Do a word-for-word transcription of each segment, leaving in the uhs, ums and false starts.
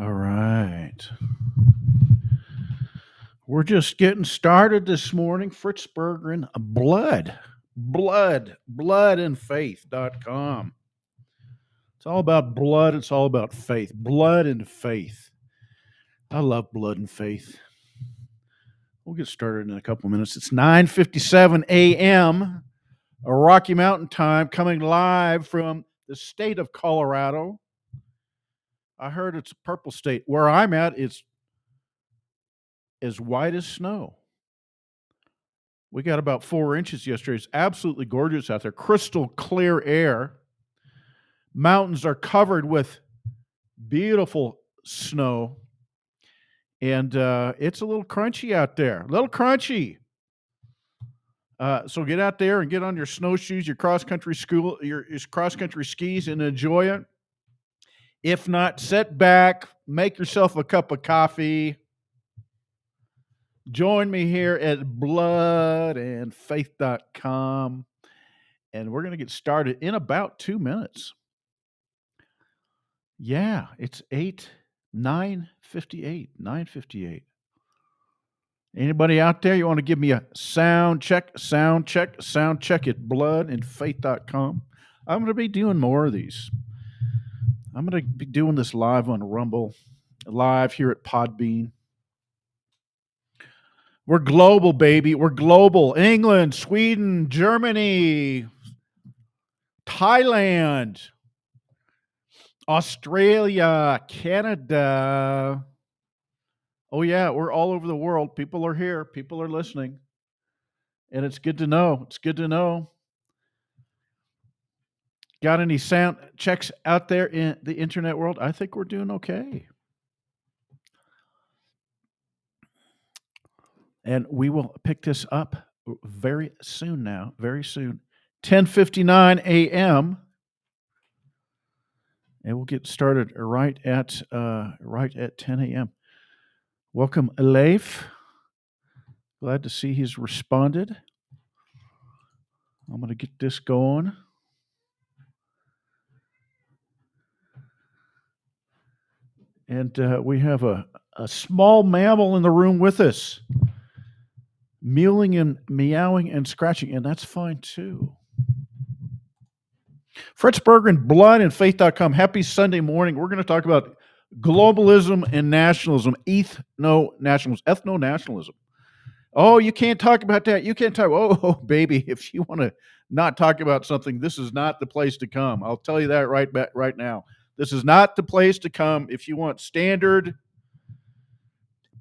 All right. We're just getting started this morning. Fritz Berggren, blood, blood, blood and faith dot com. It's all about blood. It's all about faith. Blood and faith. I love blood and faith. We'll get started in a couple of minutes. It's nine fifty-seven a.m., Rocky Mountain time, coming live from the state of Colorado. I heard it's a purple state. Where I'm at, it's as white as snow. We got about four inches yesterday. It's absolutely gorgeous out there. Crystal clear air. Mountains are covered with beautiful snow. And uh, it's a little crunchy out there. A little crunchy. Uh, so get out there and get on your snowshoes, your cross-country school, your, your cross-country skis, and enjoy it. If not, sit back, make yourself a cup of coffee. Join me here at blood and faith dot com, and we're going to get started in about two minutes. Yeah, it's eight, nine fifty-eight, nine fifty-eight. Anybody out there, you want to give me a sound check, sound check, sound check at blood and faith dot com? I'm going to be doing more of these. I'm going to be doing this live on Rumble, live here at Podbean. We're global, baby. We're global. England, Sweden, Germany, Thailand, Australia, Canada. Oh, yeah, we're all over the world. People are here. People are listening. And it's good to know. It's good to know. Got any sound checks out there in the internet world? I think we're doing okay. And we will pick this up very soon now, very soon. ten fifty-nine a.m. And we'll get started right at uh, right at ten a.m. Welcome, Leif. Glad to see he's responded. I'm going to get this going. And uh, we have a, a small mammal in the room with us, mewling and meowing and scratching, and that's fine too. Fritz Berggren, blood and faith dot com. Happy Sunday morning. We're going to talk about globalism and nationalism, ethno-nationalism, ethno-nationalism. Oh, you can't talk about that. You can't talk. Oh, baby, if you want to not talk about something, this is not the place to come. I'll tell you that right back, right now. This is not the place to come if you want standard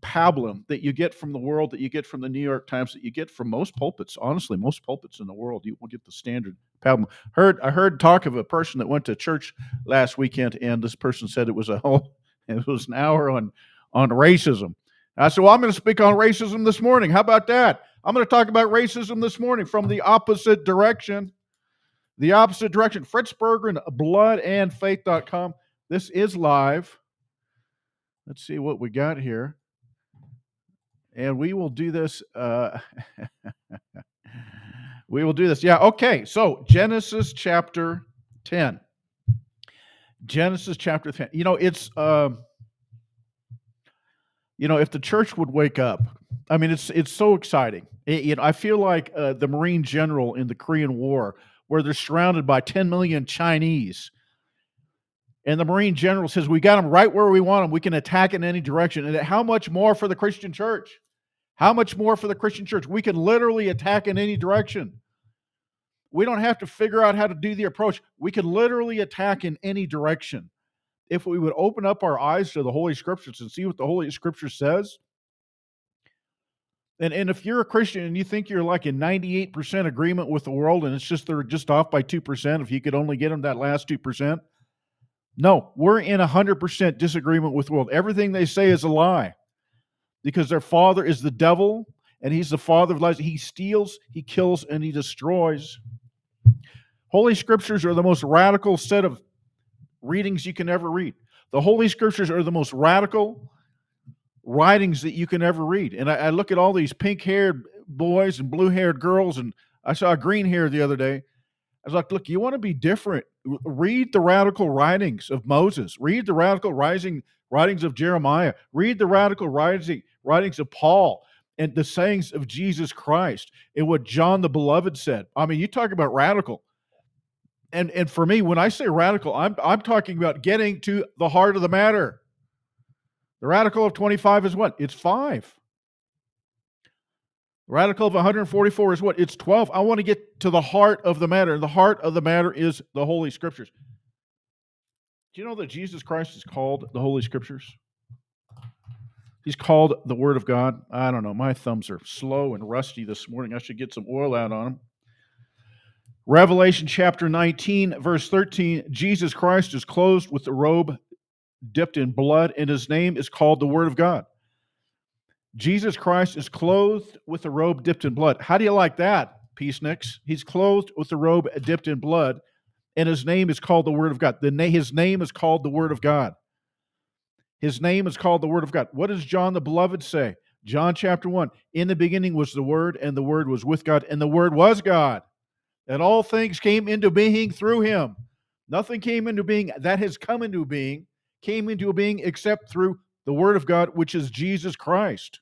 pablum that you get from the world, that you get from the New York Times, that you get from most pulpits. Honestly, most pulpits in the world, you will get the standard pablum. Heard, I heard talk of a person that went to church last weekend, and this person said it was a whole, it was an hour on, on racism. I said, well, I'm going to speak on racism this morning. How about that? I'm going to talk about racism this morning from the opposite direction. The opposite direction. Fritz Berggren, blood and faith dot com. This is live. Let's see what we got here. And we will do this. Uh, we will do this. Yeah, okay. So, Genesis chapter ten. Genesis chapter ten. You know, it's, um, you know, if the church would wake up, I mean, it's it's so exciting. It, you know, I feel like uh, the Marine general in the Korean War, where they're surrounded by ten million Chinese. And the Marine general says, we got them right where we want them. We can attack in any direction. And how much more for the Christian church? How much more for the Christian church? We can literally attack in any direction. We don't have to figure out how to do the approach. We can literally attack in any direction. If we would open up our eyes to the Holy Scriptures and see what the Holy Scripture says. And and if you're a Christian and you think you're like in ninety-eight percent agreement with the world and it's just they're just off by two percent, if you could only get them that last two percent, no, we're in one hundred percent disagreement with the world. Everything they say is a lie because their father is the devil and he's the father of lies. He steals, he kills, and he destroys. Holy Scriptures are the most radical set of readings you can ever read. The Holy Scriptures are the most radical writings that you can ever read. And I, I look at all these pink-haired boys and blue-haired girls, and I saw a green hair the other day. I was like, look, you want to be different. Read the radical writings of Moses. Read the radical rising, writings of Jeremiah, read the radical writing, writings of Paul and the sayings of Jesus Christ and what John the Beloved said. I mean, you talk about radical. And and for me, when I say radical, I'm I'm talking about getting to the heart of the matter. The radical of twenty-five is what? It's five. The radical of one hundred forty-four is what? It's twelve. I want to get to the heart of the matter. And the heart of the matter is the Holy Scriptures. Do you know that Jesus Christ is called the Holy Scriptures? He's called the Word of God. I don't know. My thumbs are slow and rusty this morning. I should get some oil out on them. Revelation chapter nineteen, verse thirteen, Jesus Christ is clothed with a robe dipped in blood, and his name is called the Word of God. Jesus Christ is clothed with a robe dipped in blood. How do you like that, peaceniks? He's clothed with a robe dipped in blood, and his name is called the Word of God. The na- his name is called the Word of God. His name is called the Word of God. What does John the Beloved say? John chapter one, in the beginning was the Word, and the Word was with God, and the Word was God. And all things came into being through him. Nothing came into being that has come into being, came into being except through the Word of God, which is Jesus Christ.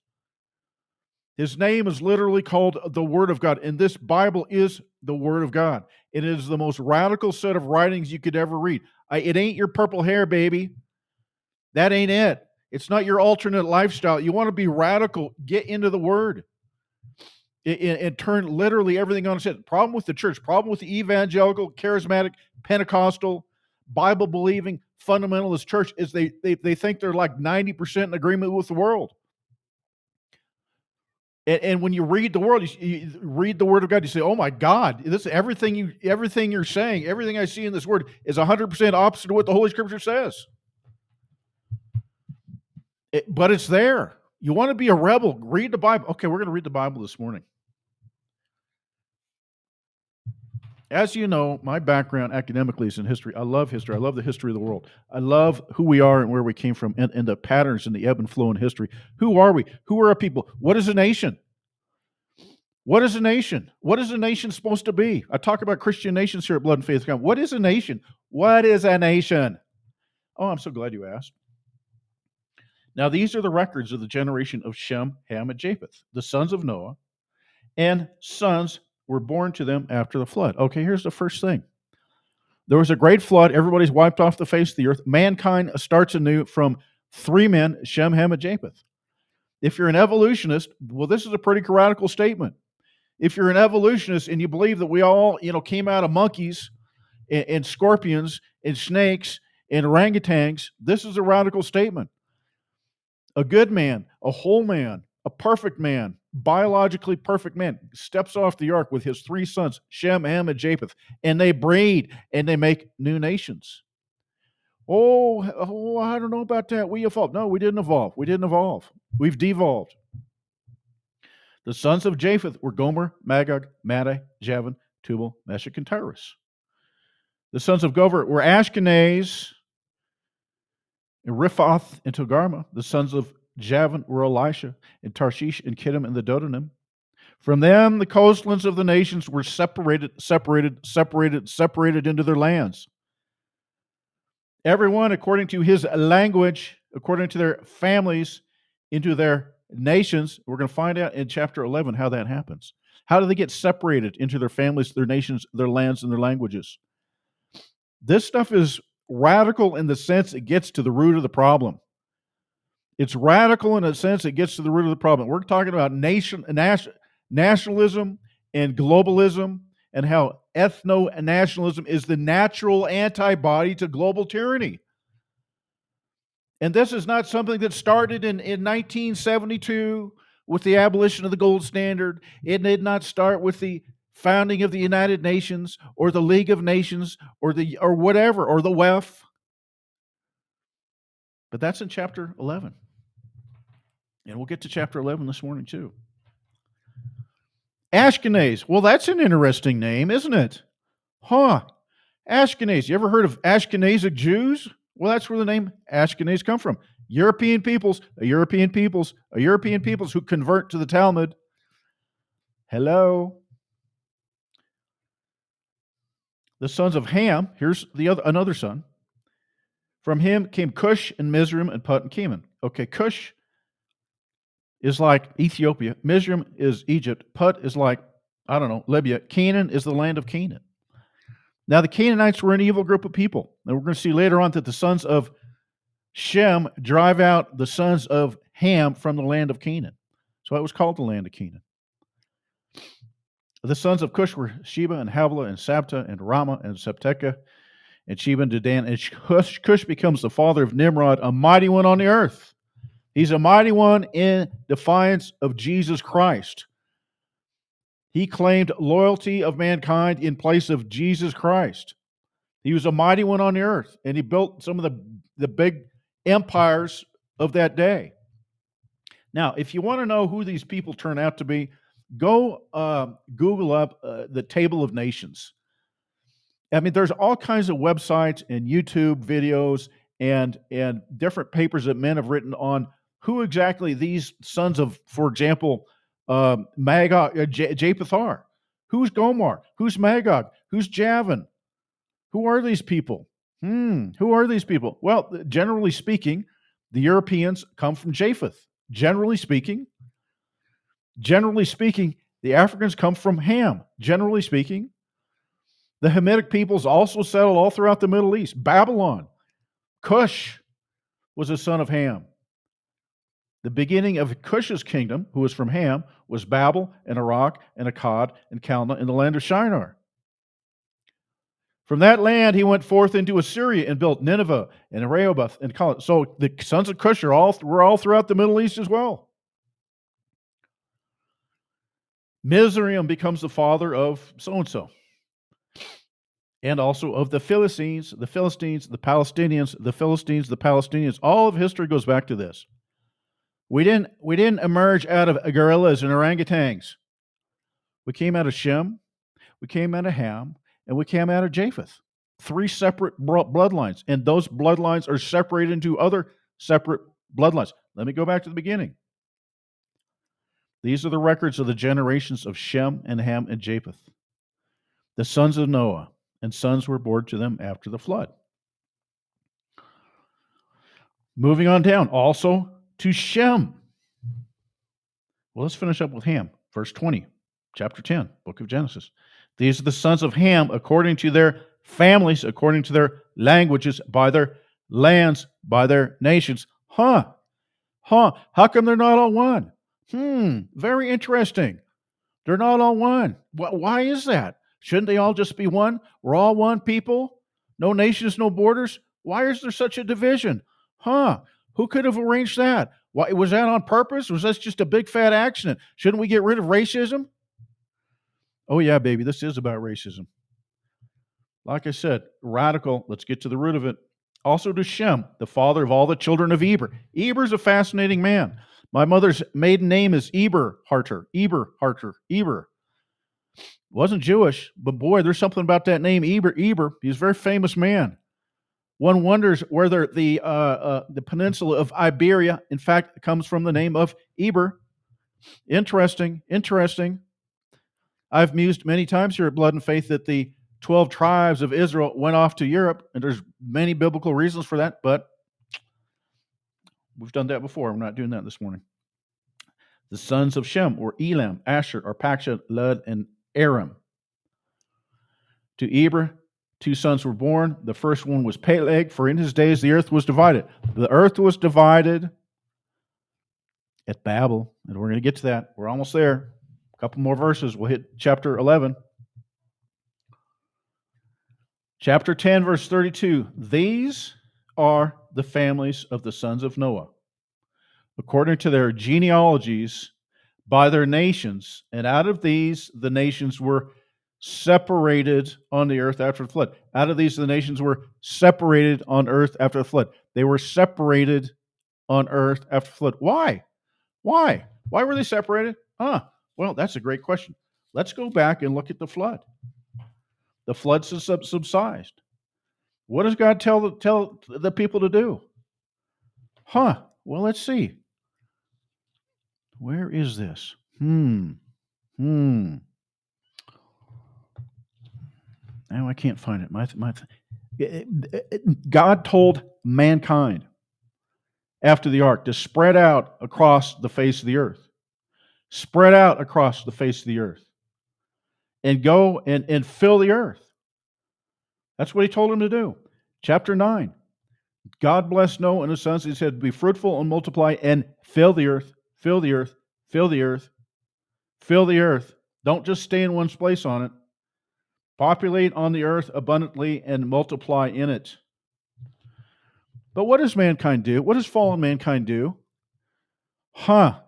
His name is literally called the Word of God, and this Bible is the Word of God. It is the most radical set of writings you could ever read. I, it ain't your purple hair, baby. That ain't it. It's not your alternate lifestyle. You want to be radical, get into the Word. And turn literally everything on its head. Problem with the church, problem with the evangelical, charismatic, Pentecostal, Bible-believing, fundamentalist church is they they they think they're like ninety percent in agreement with the world. And, and when you read the world, you, you read the Word of God, you say, "Oh my God, this everything you everything you're saying, everything I see in this Word is one hundred percent opposite to what the Holy Scripture says." It, but it's there. You want to be a rebel? Read the Bible. Okay, we're going to read the Bible this morning. As you know, my background academically is in history. I love history. I love the history of the world. I love who we are and where we came from and, and the patterns and the ebb and flow in history. Who are we? Who are our people? What is a nation? What is a nation? What is a nation supposed to be? I talk about Christian nations here at Blood and Faith dot com. What is a nation? What is a nation? Oh, I'm so glad you asked. Now, these are the records of the generation of Shem, Ham, and Japheth, the sons of Noah, and sons were born to them after the flood. Okay, here's the first thing. There was a great flood. Everybody's wiped off the face of the earth. Mankind starts anew from three men, Shem, Ham, and Japheth. If you're an evolutionist, well, this is a pretty radical statement. If you're an evolutionist and you believe that we all, you know, came out of monkeys and, and scorpions and snakes and orangutans, this is a radical statement. A good man, a whole man, a perfect man, biologically perfect man, steps off the ark with his three sons, Shem, Ham, and Japheth, and they breed, and they make new nations. Oh, oh I don't know about that. We evolved. No, we didn't evolve. We didn't evolve. We've devolved. The sons of Japheth were Gomer, Magog, Madai, Javan, Tubal, Meshach, and Tiras. The sons of Gomer were Ashkenaz, and Riphath and Togarmah. The sons of Javan were Elisha, and Tarshish, and Kittim, and the Dodanim. From them the coastlands of the nations were separated, separated, separated, separated into their lands. Everyone according to his language, according to their families, into their nations. We're going to find out in chapter eleven how that happens. How do they get separated into their families, their nations, their lands, and their languages? This stuff is radical in the sense it gets to the root of the problem. It's radical in the sense it gets to the root of the problem. We're talking about nation, nation nationalism and globalism and how ethno-nationalism is the natural antibody to global tyranny. And this is not something that started in, in nineteen seventy-two with the abolition of the gold standard. It did not start with the founding of the United Nations or the League of Nations or the or whatever or the W E F. But that's in chapter eleven. And we'll get to chapter eleven this morning too. Ashkenaz. Well, that's an interesting name, isn't it? Huh. Ashkenaz. You ever heard of Ashkenazic Jews? Well, that's where the name Ashkenaz come from. European peoples, European peoples, European peoples who convert to the Talmud. Hello. The sons of Ham, here's the other, another son. From him came Cush and Mizraim and Put and Canaan. Okay, Cush is like Ethiopia. Mizraim is Egypt. Put is like, I don't know, Libya. Canaan is the land of Canaan. Now, the Canaanites were an evil group of people. And we're going to see later on that the sons of Shem drive out the sons of Ham from the land of Canaan. So it was called the land of Canaan. The sons of Cush were Sheba and Havilah and Sabta and Rama and Septeca and Sheba and Dedan. And Cush, Cush becomes the father of Nimrod, a mighty one on the earth. He's a mighty one in defiance of Jesus Christ. He claimed loyalty of mankind in place of Jesus Christ. He was a mighty one on the earth, and he built some of the, the big empires of that day. Now, if you want to know who these people turn out to be, go uh, Google up uh, the Table of Nations. I mean, there's all kinds of websites and YouTube videos and and different papers that men have written on who exactly these sons of, for example, um, Magog, uh, J- Japheth are. Who's Gomer? Who's Magog? Who's Javan? Who are these people? Hmm, who are these people? Well, generally speaking, the Europeans come from Japheth. Generally speaking, generally speaking, the Africans come from Ham. Generally speaking, the Hamitic peoples also settled all throughout the Middle East. Babylon. Cush was a son of Ham. The beginning of Cush's kingdom, who was from Ham, was Babel and Iraq and Akkad and Calneh in the land of Shinar. From that land, he went forth into Assyria and built Nineveh and Rehoboth and Colorado. So the sons of Cush are all, were all throughout the Middle East as well. Mizraim becomes the father of so-and-so, and also of the Philistines, the Philistines, the Palestinians, the Philistines, the Palestinians. All of history goes back to this. We didn't, we didn't emerge out of gorillas and orangutans. We came out of Shem, we came out of Ham, and we came out of Japheth. Three separate bloodlines, and those bloodlines are separated into other separate bloodlines. Let me go back to the beginning. These are the records of the generations of Shem and Ham and Japheth, the sons of Noah, and sons were born to them after the flood. Moving on down, also to Shem. Well, let's finish up with Ham, verse twenty, chapter ten, book of Genesis. These are the sons of Ham according to their families, according to their languages, by their lands, by their nations. Huh, huh, how come they're not all one? Hmm, very interesting. They're not all one. Why is that? Shouldn't they all just be one? We're all one people. No nations, no borders. Why is there such a division? Huh? Who could have arranged that? Why, was that on purpose? Was that just a big fat accident? Shouldn't we get rid of racism? Oh yeah, baby, this is about racism. Like I said, radical. Let's get to the root of it. Also to Shem, the father of all the children of Eber. Eber's a fascinating man. My mother's maiden name is Eberharter. Eberharter. Eber. Wasn't Jewish, but boy, there's something about that name, Eber. Eber. He's a very famous man. One wonders whether the uh, uh, the peninsula of Iberia, in fact, comes from the name of Eber. Interesting, interesting. I've mused many times here at Blood and Faith that the twelve tribes of Israel went off to Europe, and there's many biblical reasons for that, but we've done that before. We're not doing that this morning. The sons of Shem were Elam, Asher, Arpachshad, Lud, and Aram. To Eber, two sons were born. The first one was Peleg, for in his days the earth was divided. The earth was divided at Babel, and we're going to get to that. We're almost there. A couple more verses. We'll hit chapter eleven. Chapter ten, verse thirty-two. These are the families of the sons of Noah, according to their genealogies, by their nations. And out of these, the nations were separated on the earth after the flood. Out of these, the nations were separated on earth after the flood. They were separated on earth after the flood. Why? Why? Why were they separated? Huh? Well, that's a great question. Let's go back and look at the flood. The flood subsides. What does God tell the, tell the people to do? Huh? Well, let's see. Where is this? Hmm. Hmm. Now I can't find it. My, my, God told mankind after the ark to spread out across the face of the earth. Spread out across the face of the earth. And go and, and fill the earth. That's what he told him to do. Chapter nine. God blessed Noah and his sons. He said, be fruitful and multiply and fill the earth. Fill the earth. Fill the earth. Fill the earth. Don't just stay in one place on it. Populate on the earth abundantly and multiply in it. But what does mankind do? What does fallen mankind do? Huh.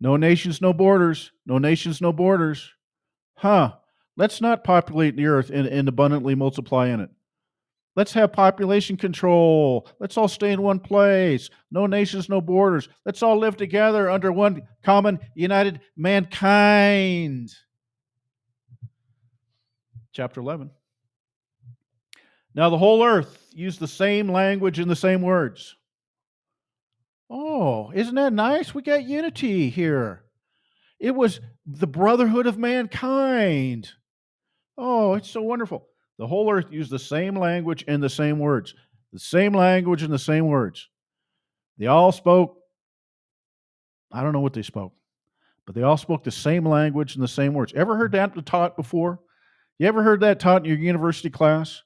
No nations, no borders. No nations, no borders. Huh. Let's not populate the earth and, and abundantly multiply in it. Let's have population control. Let's all stay in one place. No nations, no borders. Let's all live together under one common united mankind. Chapter eleven. Now the whole earth used the same language and the same words. Oh, isn't that nice? We got unity here. It was the brotherhood of mankind. Oh, it's so wonderful. The whole earth used the same language and the same words. The same language and the same words. They all spoke, I don't know what they spoke, but they all spoke the same language and the same words. Ever heard that taught before? You ever heard that taught in your university class?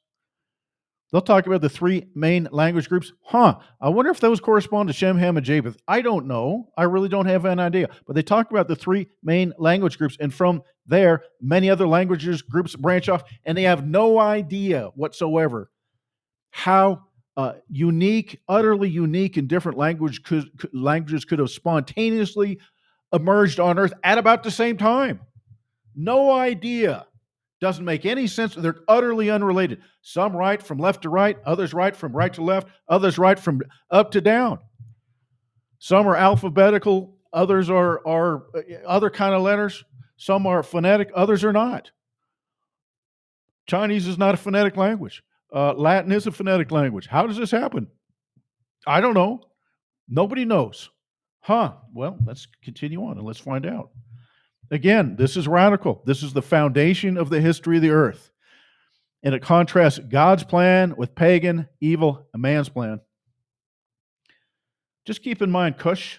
They'll talk about the three main language groups. Huh, I wonder if those correspond to Shem, Ham, and Japheth. I don't know. I really don't have an idea. But they talk about the three main language groups, and from there, many other languages groups branch off, and they have no idea whatsoever how uh, unique, utterly unique and different language could, languages could have spontaneously emerged on earth at about the same time. No idea. Doesn't make any sense. They're utterly unrelated. Some right from left to right, others right from right to left, others right from up to down. Some are alphabetical, others are, are other kind of letters. Some are phonetic, others are not. Chinese is not a phonetic language. Uh, Latin is a phonetic language. How does this happen? I don't know. Nobody knows. Huh. Well, let's continue on and let's find out. Again, this is radical. This is the foundation of the history of the earth. And it contrasts God's plan with pagan, evil, and man's plan. Just keep in mind Cush,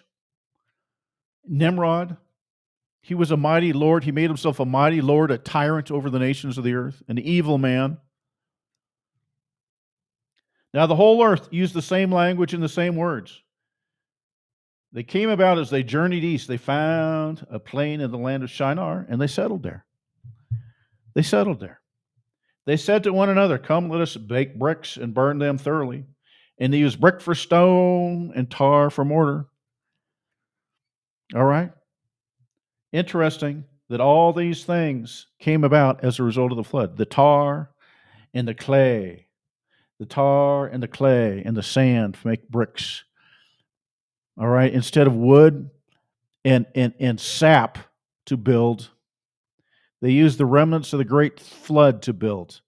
Nimrod. He was a mighty lord. He made himself a mighty lord, a tyrant over the nations of the earth, an evil man. Now the whole earth used the same language and the same words. They came about as they journeyed east. They found a plain in the land of Shinar, and they settled there. They settled there. They said to one another, come, let us bake bricks and burn them thoroughly. And they used brick for stone and tar for mortar. All right? Interesting that all these things came about as a result of the flood. The tar and the clay. The tar and the clay and the sand make bricks. All right, instead of wood and, and, and sap to build, they used the remnants of the great flood to build.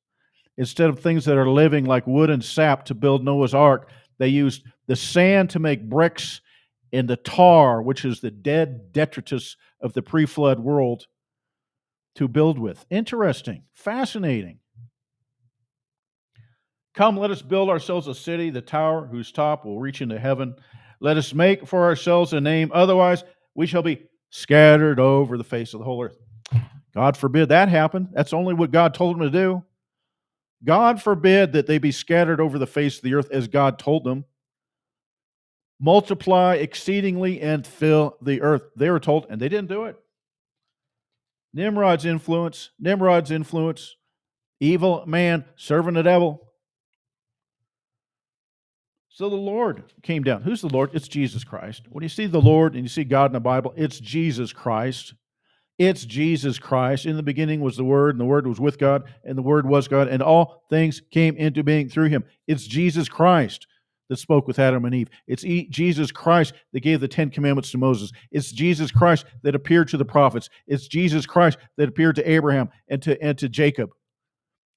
Instead of things that are living like wood and sap to build Noah's ark, they used the sand to make bricks and the tar, which is the dead detritus of the pre-flood world, to build with. Interesting, fascinating. Come, let us build ourselves a city, the tower whose top will reach into heaven. Let us make for ourselves a name, otherwise we shall be scattered over the face of the whole earth. God forbid that happen. That's only what God told them to do. God forbid that they be scattered over the face of the earth as God told them. Multiply exceedingly and fill the earth. They were told, and they didn't do it. Nimrod's influence, Nimrod's influence, evil man, serving the devil. So the Lord came down. Who's the Lord? It's Jesus Christ. When you see the Lord and you see God in the Bible, it's Jesus Christ. It's Jesus Christ. In the beginning was the Word, and the Word was with God, and the Word was God, and all things came into being through Him. It's Jesus Christ that spoke with Adam and Eve. It's Jesus Christ that gave the Ten Commandments to Moses. It's Jesus Christ that appeared to the prophets. It's Jesus Christ that appeared to Abraham and to, and to Jacob.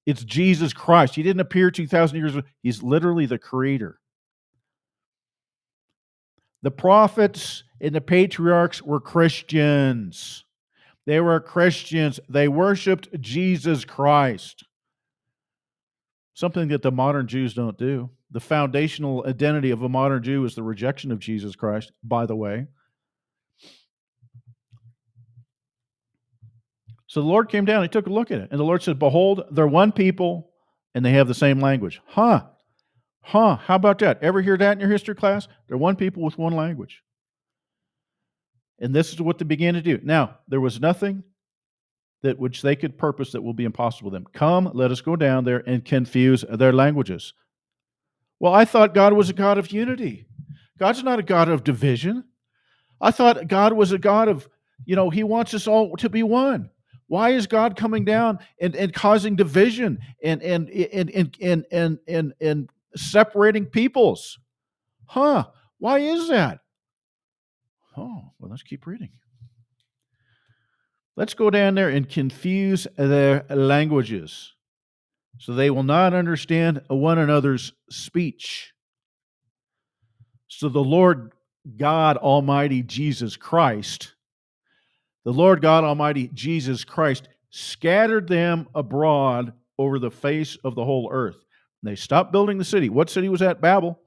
It's Jesus Christ. He didn't appear two thousand years ago. He's literally the Creator. The prophets and the patriarchs were Christians. They were Christians. They worshiped Jesus Christ. something that the modern Jews don't do. The foundational identity of a modern Jew is the rejection of Jesus Christ, by the way. So the Lord came down, he took a look at it, and the Lord said, behold, they're one people, and they have the same language. Huh, huh, how about that? Ever hear that in your history class? They're one people with one language. And this is what they began to do. Now, there was nothing that which they could purpose that will be impossible to them. Come, let us go down there and confuse their languages. Well, I thought God was a God of unity. God's not a God of division. I thought God was a God of, you know, he wants us all to be one. Why is God coming down and, and causing division and and and and and and and, and separating peoples? Huh? Why is that? Oh, well, let's keep reading. Let's go down there and confuse their languages, so they will not understand one another's speech. So the Lord God Almighty Jesus Christ, the Lord God Almighty Jesus Christ scattered them abroad over the face of the whole earth. And they stopped building the city. What city was that? Babel.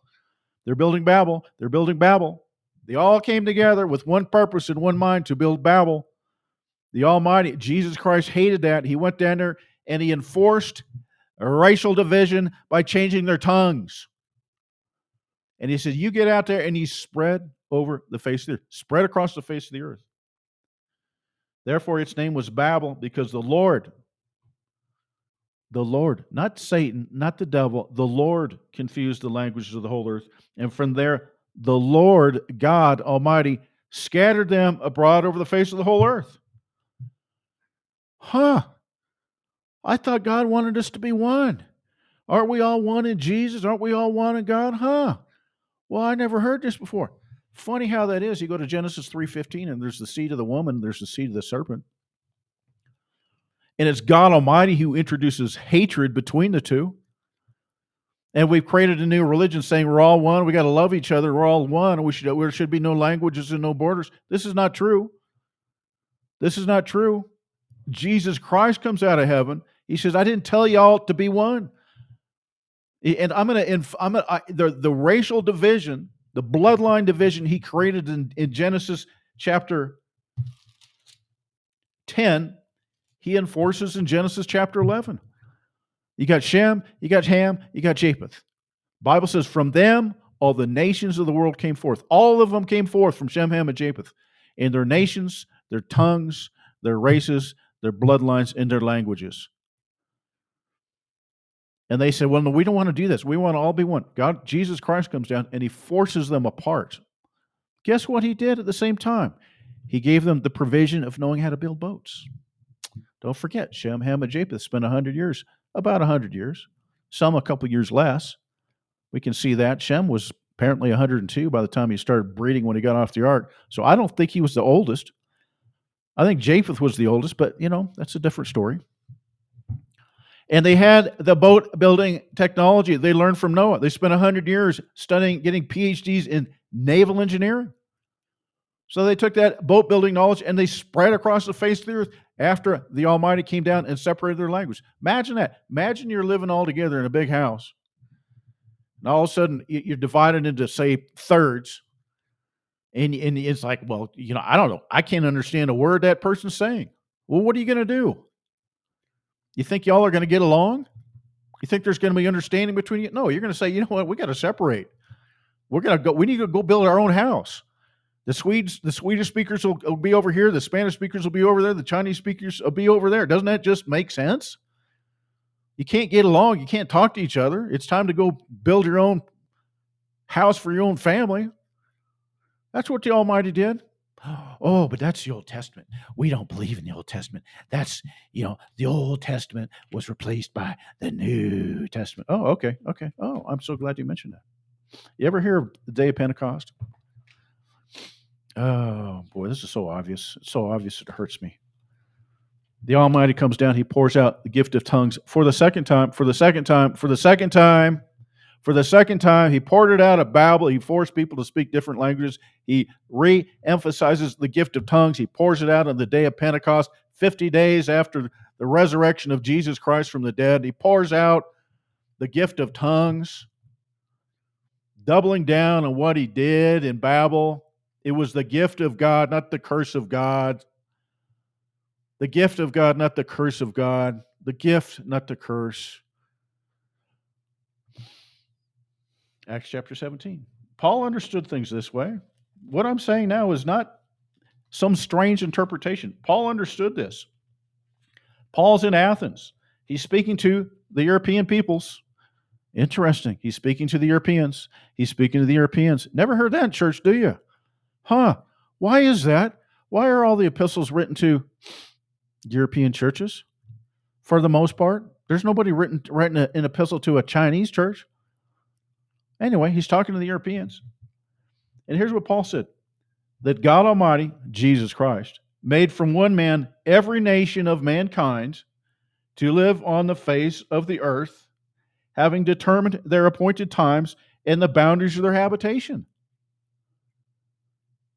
They're building Babel. They're building Babel. They all came together with one purpose and one mind to build Babel. The Almighty, Jesus Christ, hated that. He went down there and he enforced a racial division by changing their tongues. And he said, you get out there, and you spread over the face of the earth, spread across the face of the earth. Therefore, its name was Babel, because the Lord, the Lord, not Satan, not the devil, the Lord confused the languages of the whole earth. And from there, the Lord God Almighty scattered them abroad over the face of the whole earth. Huh. I thought God wanted us to be one. Aren't we all one in Jesus? Aren't we all one in God? Huh? Well, I never heard this before. Funny how that is. You go to Genesis three fifteen, and there's the seed of the woman, there's the seed of the serpent. And it's God Almighty who introduces hatred between the two. And we've created a new religion saying we're all one, we got to love each other, we're all one, we should, there should be no languages and no borders. This is not true. This is not true. Jesus Christ comes out of heaven. He says, I didn't tell y'all to be one. And I'm going to, I'm gonna, I, the, the racial division, the bloodline division he created in, in Genesis chapter ten, he enforces in Genesis chapter eleven. You got Shem, you got Ham, you got Japheth. The Bible says, from them all the nations of the world came forth. All of them came forth from Shem, Ham, and Japheth. And their nations, their tongues, their races, their bloodlines, and their languages. And they said, well, no, we don't want to do this. We want to all be one. God, Jesus Christ comes down, and he forces them apart. Guess what he did at the same time? He gave them the provision of knowing how to build boats. Don't forget, Shem, Ham, and Japheth spent one hundred years, about one hundred years, some a couple years less. We can see that. Shem was apparently one hundred two by the time he started breeding when he got off the ark. So I don't think he was the oldest. I think Japheth was the oldest, but, you know, that's a different story. And they had the boat-building technology they learned from Noah. They spent one hundred years studying, getting P H Ds in naval engineering. So they took that boat-building knowledge and they spread across the face of the earth after the Almighty came down and separated their language. Imagine that. Imagine you're living all together in a big house. And all of a sudden, you're divided into, say, thirds. And, and it's like, well, you know, I don't know. I can't understand a word that person's saying. Well, what are you going to do? You think y'all are going to get along? You think there's going to be understanding between you? No, you're going to say, you know what? We got to separate. We're going to go. We need to go build our own house. The Swedes, the Swedish speakers will, will be over here. The Spanish speakers will be over there. The Chinese speakers will be over there. Doesn't that just make sense? You can't get along. You can't talk to each other. It's time to go build your own house for your own family. That's what the Almighty did. Oh, but that's the Old Testament. We don't believe in the Old Testament. That's, you know, the Old Testament was replaced by the New Testament. Oh, okay, okay. Oh, I'm so glad you mentioned that. You ever hear of the Day of Pentecost? Oh, boy, this is so obvious. It's so obvious it hurts me. The Almighty comes down. He pours out the gift of tongues for the second time, for the second time, for the second time. For the second time, he poured it out of Babel. He forced people to speak different languages. He re-emphasizes the gift of tongues. He pours it out on the day of Pentecost, fifty days after the resurrection of Jesus Christ from the dead. He pours out the gift of tongues, doubling down on what he did in Babel. It was the gift of God, not the curse of God. The gift of God, not the curse of God. The gift, not the curse. Acts chapter seventeen. Paul understood things this way. What I'm saying now is not some strange interpretation. Paul understood this. Paul's in Athens. He's speaking to the European peoples. Interesting. He's speaking to the Europeans. He's speaking to the Europeans. Never heard that in church, do you? Huh. Why is that? Why are all the epistles written to European churches for the most part? There's nobody written, writing a, an epistle to a Chinese church. Anyway, he's talking to the Europeans. And here's what Paul said, that God Almighty, Jesus Christ, made from one man every nation of mankind to live on the face of the earth, having determined their appointed times and the boundaries of their habitation.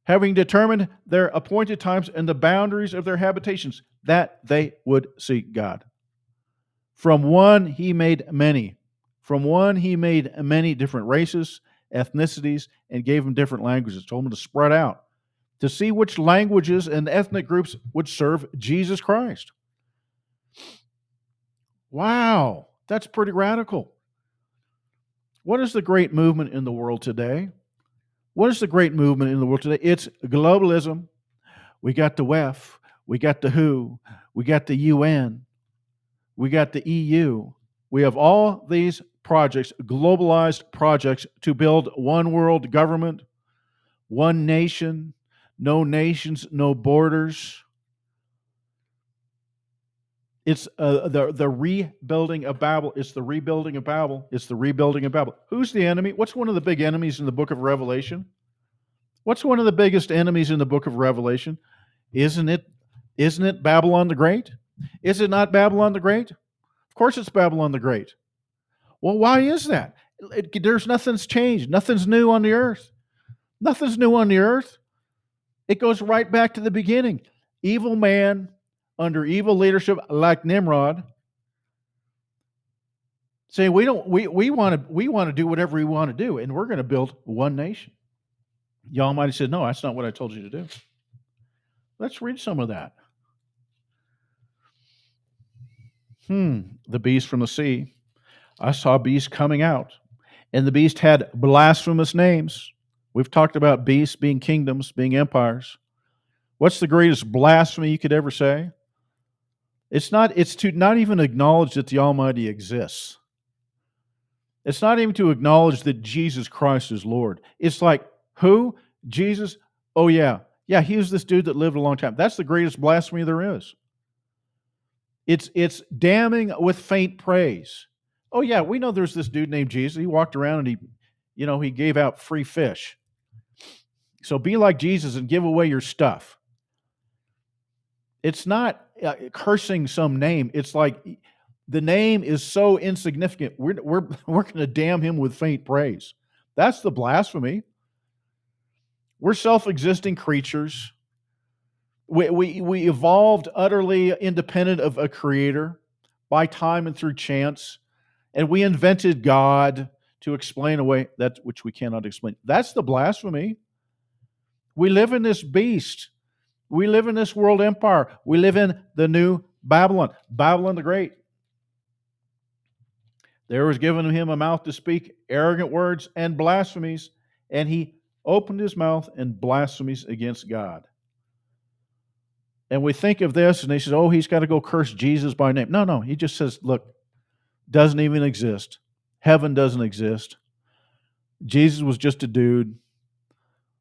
Having determined their appointed times and the boundaries of their habitations, that they would seek God. From one he made many. From one he made many different races, ethnicities, and gave them different languages. Told them to spread out, to see which languages and ethnic groups would serve Jesus Christ. Wow, that's pretty radical. What is the great movement in the world today? What is the great movement in the world today? It's globalism. We got the W E F, we got the W H O, we got the U N, we got the E U. We have all these projects, globalized projects, to build one world government, one nation, no nations, no borders. It's uh, the, the rebuilding of Babel. It's the rebuilding of Babel. It's the rebuilding of Babel. Who's the enemy? What's one of the big enemies in the book of Revelation? What's one of the biggest enemies in the book of Revelation? Isn't it, isn't it Babylon the Great? Is it not Babylon the Great? Of course it's Babylon the Great. Well, why is that? It, there's nothing's changed. Nothing's new on the earth. Nothing's new on the earth. It goes right back to the beginning. Evil man under evil leadership like Nimrod. Saying we don't we we want to we want to do whatever we want to do, and we're going to build one nation. The Almighty said, no, that's not what I told you to do. Let's read some of that. Hmm, the beast from the sea. I saw beasts coming out, and the beast had blasphemous names. We've talked about beasts being kingdoms, being empires. What's the greatest blasphemy you could ever say? It's not. It's to not even acknowledge that the Almighty exists. It's not even to acknowledge that Jesus Christ is Lord. It's like, who? Jesus? Oh, yeah. Yeah, he was this dude that lived a long time. That's the greatest blasphemy there is. It's, it's damning with faint praise. Oh, yeah, we know there's this dude named Jesus. He walked around and he, you know, he gave out free fish. So be like Jesus and give away your stuff. It's not uh, cursing some name. It's like the name is so insignificant. We're we're we're going to damn him with faint praise. That's the blasphemy. We're self-existing creatures. We we we evolved utterly independent of a creator by time and through chance, and we invented God to explain away that which we cannot explain. That's the blasphemy. We live in this beast. We live in this world empire. We live in the new Babylon, Babylon the Great. There was given him a mouth to speak arrogant words and blasphemies, and he opened his mouth and blasphemies against God. And we think of this, and they say, oh, he's got to go curse Jesus by name. No, no, he just says, look, doesn't even exist. Heaven doesn't exist. Jesus was just a dude.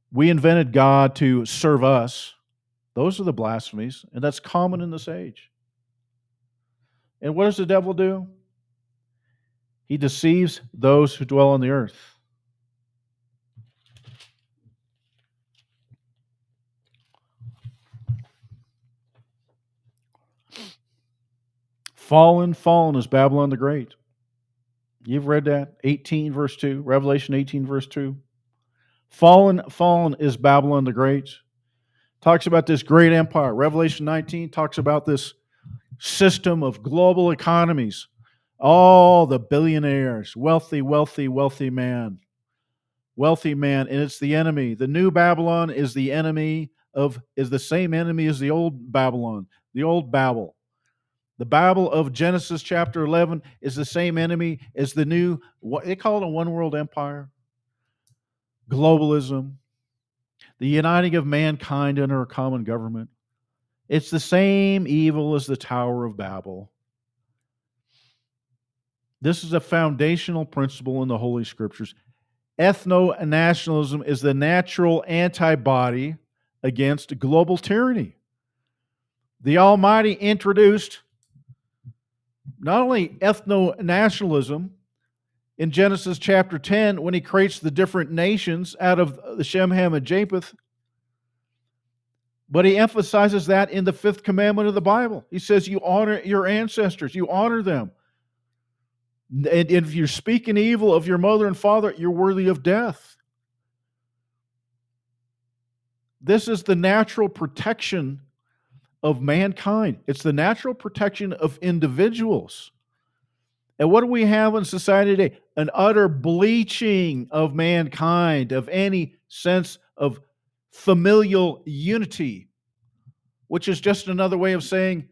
We invented God to serve us. Those are the blasphemies, and that's common in this age. And what does the devil do? He deceives those who dwell on the earth. Fallen, fallen is Babylon the Great. You've read that, eighteen verse two, Revelation eighteen verse two. Fallen, fallen is Babylon the Great. Talks about this great empire. Revelation nineteen talks about this system of global economies All the billionaires, wealthy, wealthy, wealthy man, wealthy man, and it's the enemy. The new Babylon is the enemy of, is the same enemy as the old Babylon, the old Babel. The Babel of Genesis chapter eleven is the same enemy as the new, what they call it, a one world empire, globalism, the uniting of mankind under a common government. It's the same evil as the Tower of Babel. This is a foundational principle in the Holy Scriptures. Ethno-nationalism is the natural antibody against global tyranny. The Almighty introduced not only ethno-nationalism in Genesis chapter ten when he creates the different nations out of Shem, Ham, and Japheth, but he emphasizes that in the fifth commandment of the Bible. He says you honor your ancestors, you honor them. And if you're speaking evil of your mother and father, you're worthy of death. This is the natural protection of mankind. It's the natural protection of individuals. And what do we have in society today? An utter bleaching of mankind, of any sense of familial unity, which is just another way of saying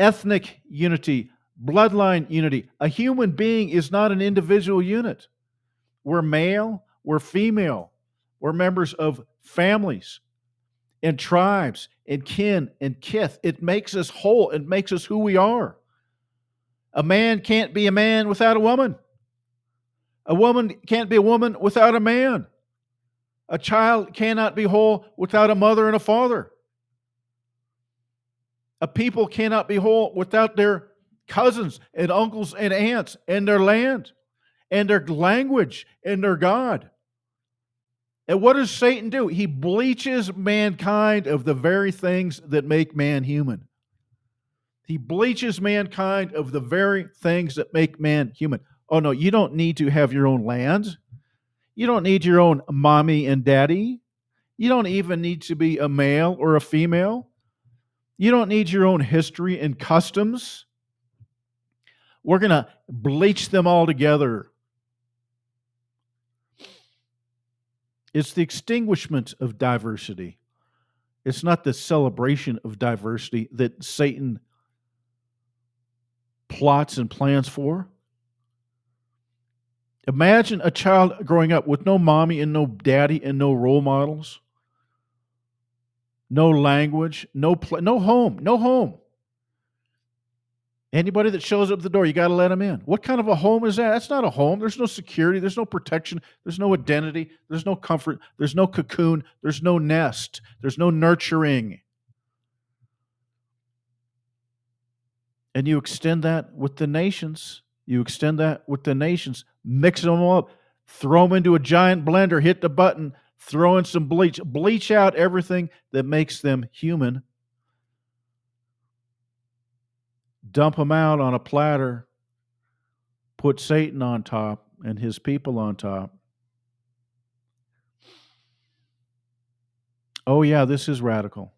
ethnic unity, bloodline unity. A human being is not an individual unit. We're male, we're female, we're members of families and tribes and kin and kith. It makes us whole. It makes us who we are. A man can't be a man without a woman. A woman can't be a woman without a man. A child cannot be whole without a mother and a father. A people cannot be whole without their cousins and uncles and aunts and their land and their language and their God. And what does Satan do? He bleaches mankind of the very things that make man human. He bleaches mankind of the very things that make man human. Oh no, you don't need to have your own land. You don't need your own mommy and daddy. You don't even need to be a male or a female. You don't need your own history and customs. We're going to bleach them all together. It's the extinguishment of diversity. It's not the celebration of diversity that Satan plots and plans for. Imagine a child growing up with no mommy and no daddy and no role models, no language, no pl- no home, no home. Anybody that shows up at the door, you got to let them in. What kind of a home is that? That's not a home. There's no security. There's no protection. There's no identity. There's no comfort. There's no cocoon. There's no nest. There's no nurturing. And you extend that with the nations. You extend that with the nations. Mix them all up. Throw them into a giant blender. Hit the button. Throw in some bleach. Bleach out everything that makes them human. Dump them out on a platter, put Satan on top and his people on top. Oh yeah, this is radical.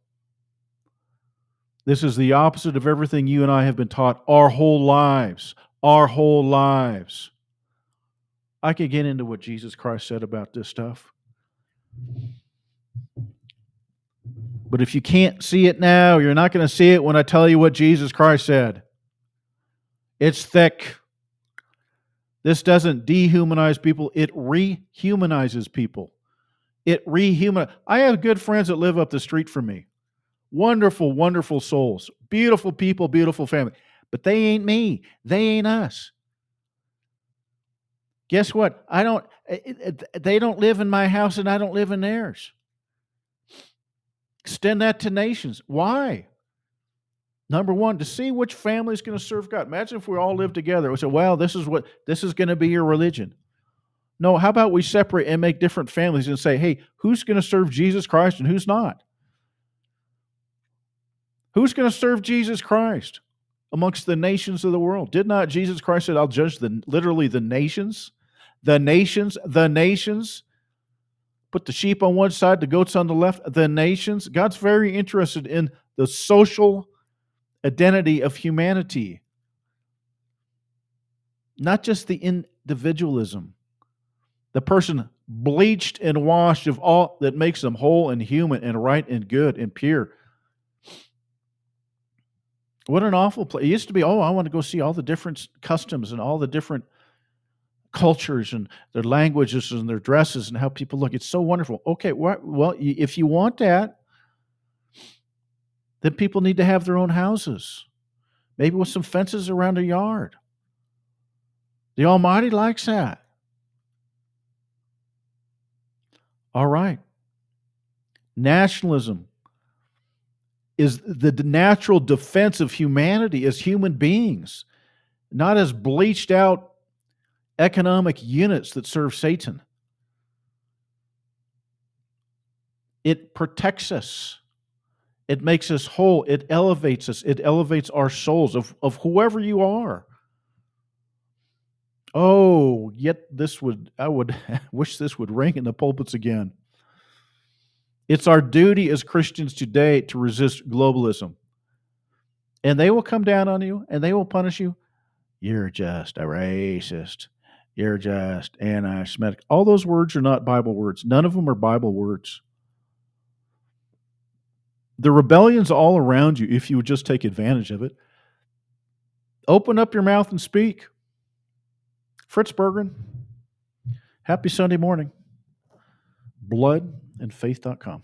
This is the opposite of everything you and I have been taught our whole lives, our whole lives. I could get into what Jesus Christ said about this stuff. But if you can't see it now, you're not going to see it when I tell you what Jesus Christ said. It's thick. This doesn't dehumanize people. It rehumanizes people. It rehumanizes. I have good friends that live up the street from me. Wonderful, wonderful souls. Beautiful people, beautiful family. But they ain't me. They ain't us. Guess what? I don't. They don't live in my house and I don't live in theirs. Extend that to nations. Why? Number one, to see which family is going to serve God. Imagine if we all lived together. We said, well, this is what this is going to be your religion. No, how about we separate and make different families and say, hey, who's going to serve Jesus Christ and who's not? Who's going to serve Jesus Christ amongst the nations of the world? Did not Jesus Christ said, I'll judge the literally the nations, the nations, the nations. Put the sheep on one side, the goats on the left, the nations. God's very interested in the social identity of humanity. not just the individualism, the person bleached and washed of all that makes them whole and human and right and good and pure. What an awful place. It used to be, oh, I want to go see all the different customs and all the different cultures and their languages and their dresses and how people look. It's so wonderful. Okay, well, if you want that, then people need to have their own houses, maybe with some fences around their yard. The Almighty likes that. All right. Nationalism is the natural defense of humanity as human beings, not as bleached out economic units that serve Satan. It protects us. It makes us whole. It elevates us. It elevates our souls of, of whoever you are. Oh, yet this would, I would wish this would ring in the pulpits again. It's our duty as Christians today to resist globalism. And they will come down on you and they will punish you. You're just a racist. You're just anti-Semitic. All those words are not Bible words. None of them are Bible words. The rebellion's all around you if you would just take advantage of it. Open up your mouth and speak. Fritz Berggren, happy Sunday morning. blood and faith dot com